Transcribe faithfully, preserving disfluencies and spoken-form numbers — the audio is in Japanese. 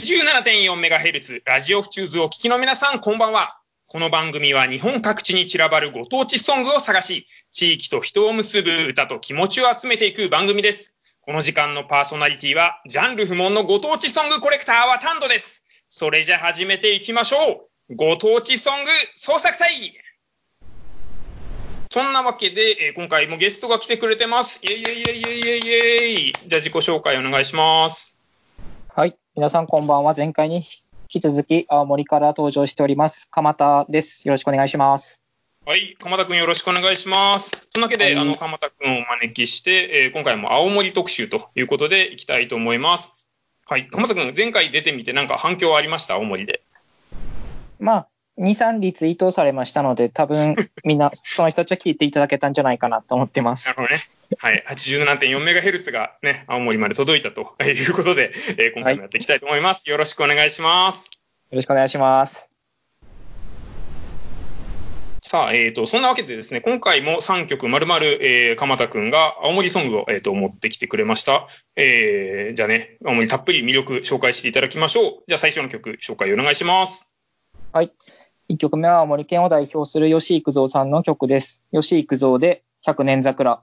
はちじゅうななてんよんメガヘルツ ラジオフチューズを聞きの皆さん、こんばんは。この番組は日本各地に散らばるご当地ソングを探し、地域と人を結ぶ歌と気持ちを集めていく番組です。この時間のパーソナリティはジャンル不問のご当地ソングコレクターはタンドです。それじゃ始めていきましょう。ご当地ソング創作隊。そんなわけで今回もゲストが来てくれてます。イエイエイエイエイエイエイ。じゃあ自己紹介お願いします。はい、皆さんこんばんは。前回に引き続き青森から登場しております鎌田です。よろしくお願いします。はい、鎌田くんよろしくお願いします。そんなわけで、はい、あの鎌田くんをお招きして、えー、今回も青森特集ということでいきたいと思います。はい、鎌田くん前回出てみてなんか反響ありました？青森で。まあ に,さん リツイートされましたので、多分みんなその人たちは聞いていただけたんじゃないかなと思ってます。なるほどね。はい、 はちじゅうななてんよんメガヘルツ がね青森まで届いたということで、えー、今回もやっていきたいと思います、はい、よろしくお願いします。よろしくお願いします。さあ、えー、とそんなわけでですね、今回もさんきょく丸々、えー、鎌田くんが青森ソングを、えー、と持ってきてくれました、えー、じゃあね青森たっぷり魅力紹介していただきましょう。じゃあ最初の曲紹介お願いします。はい、いっきょくめは青森県を代表する吉幾三さんの曲です。吉幾三で百年桜。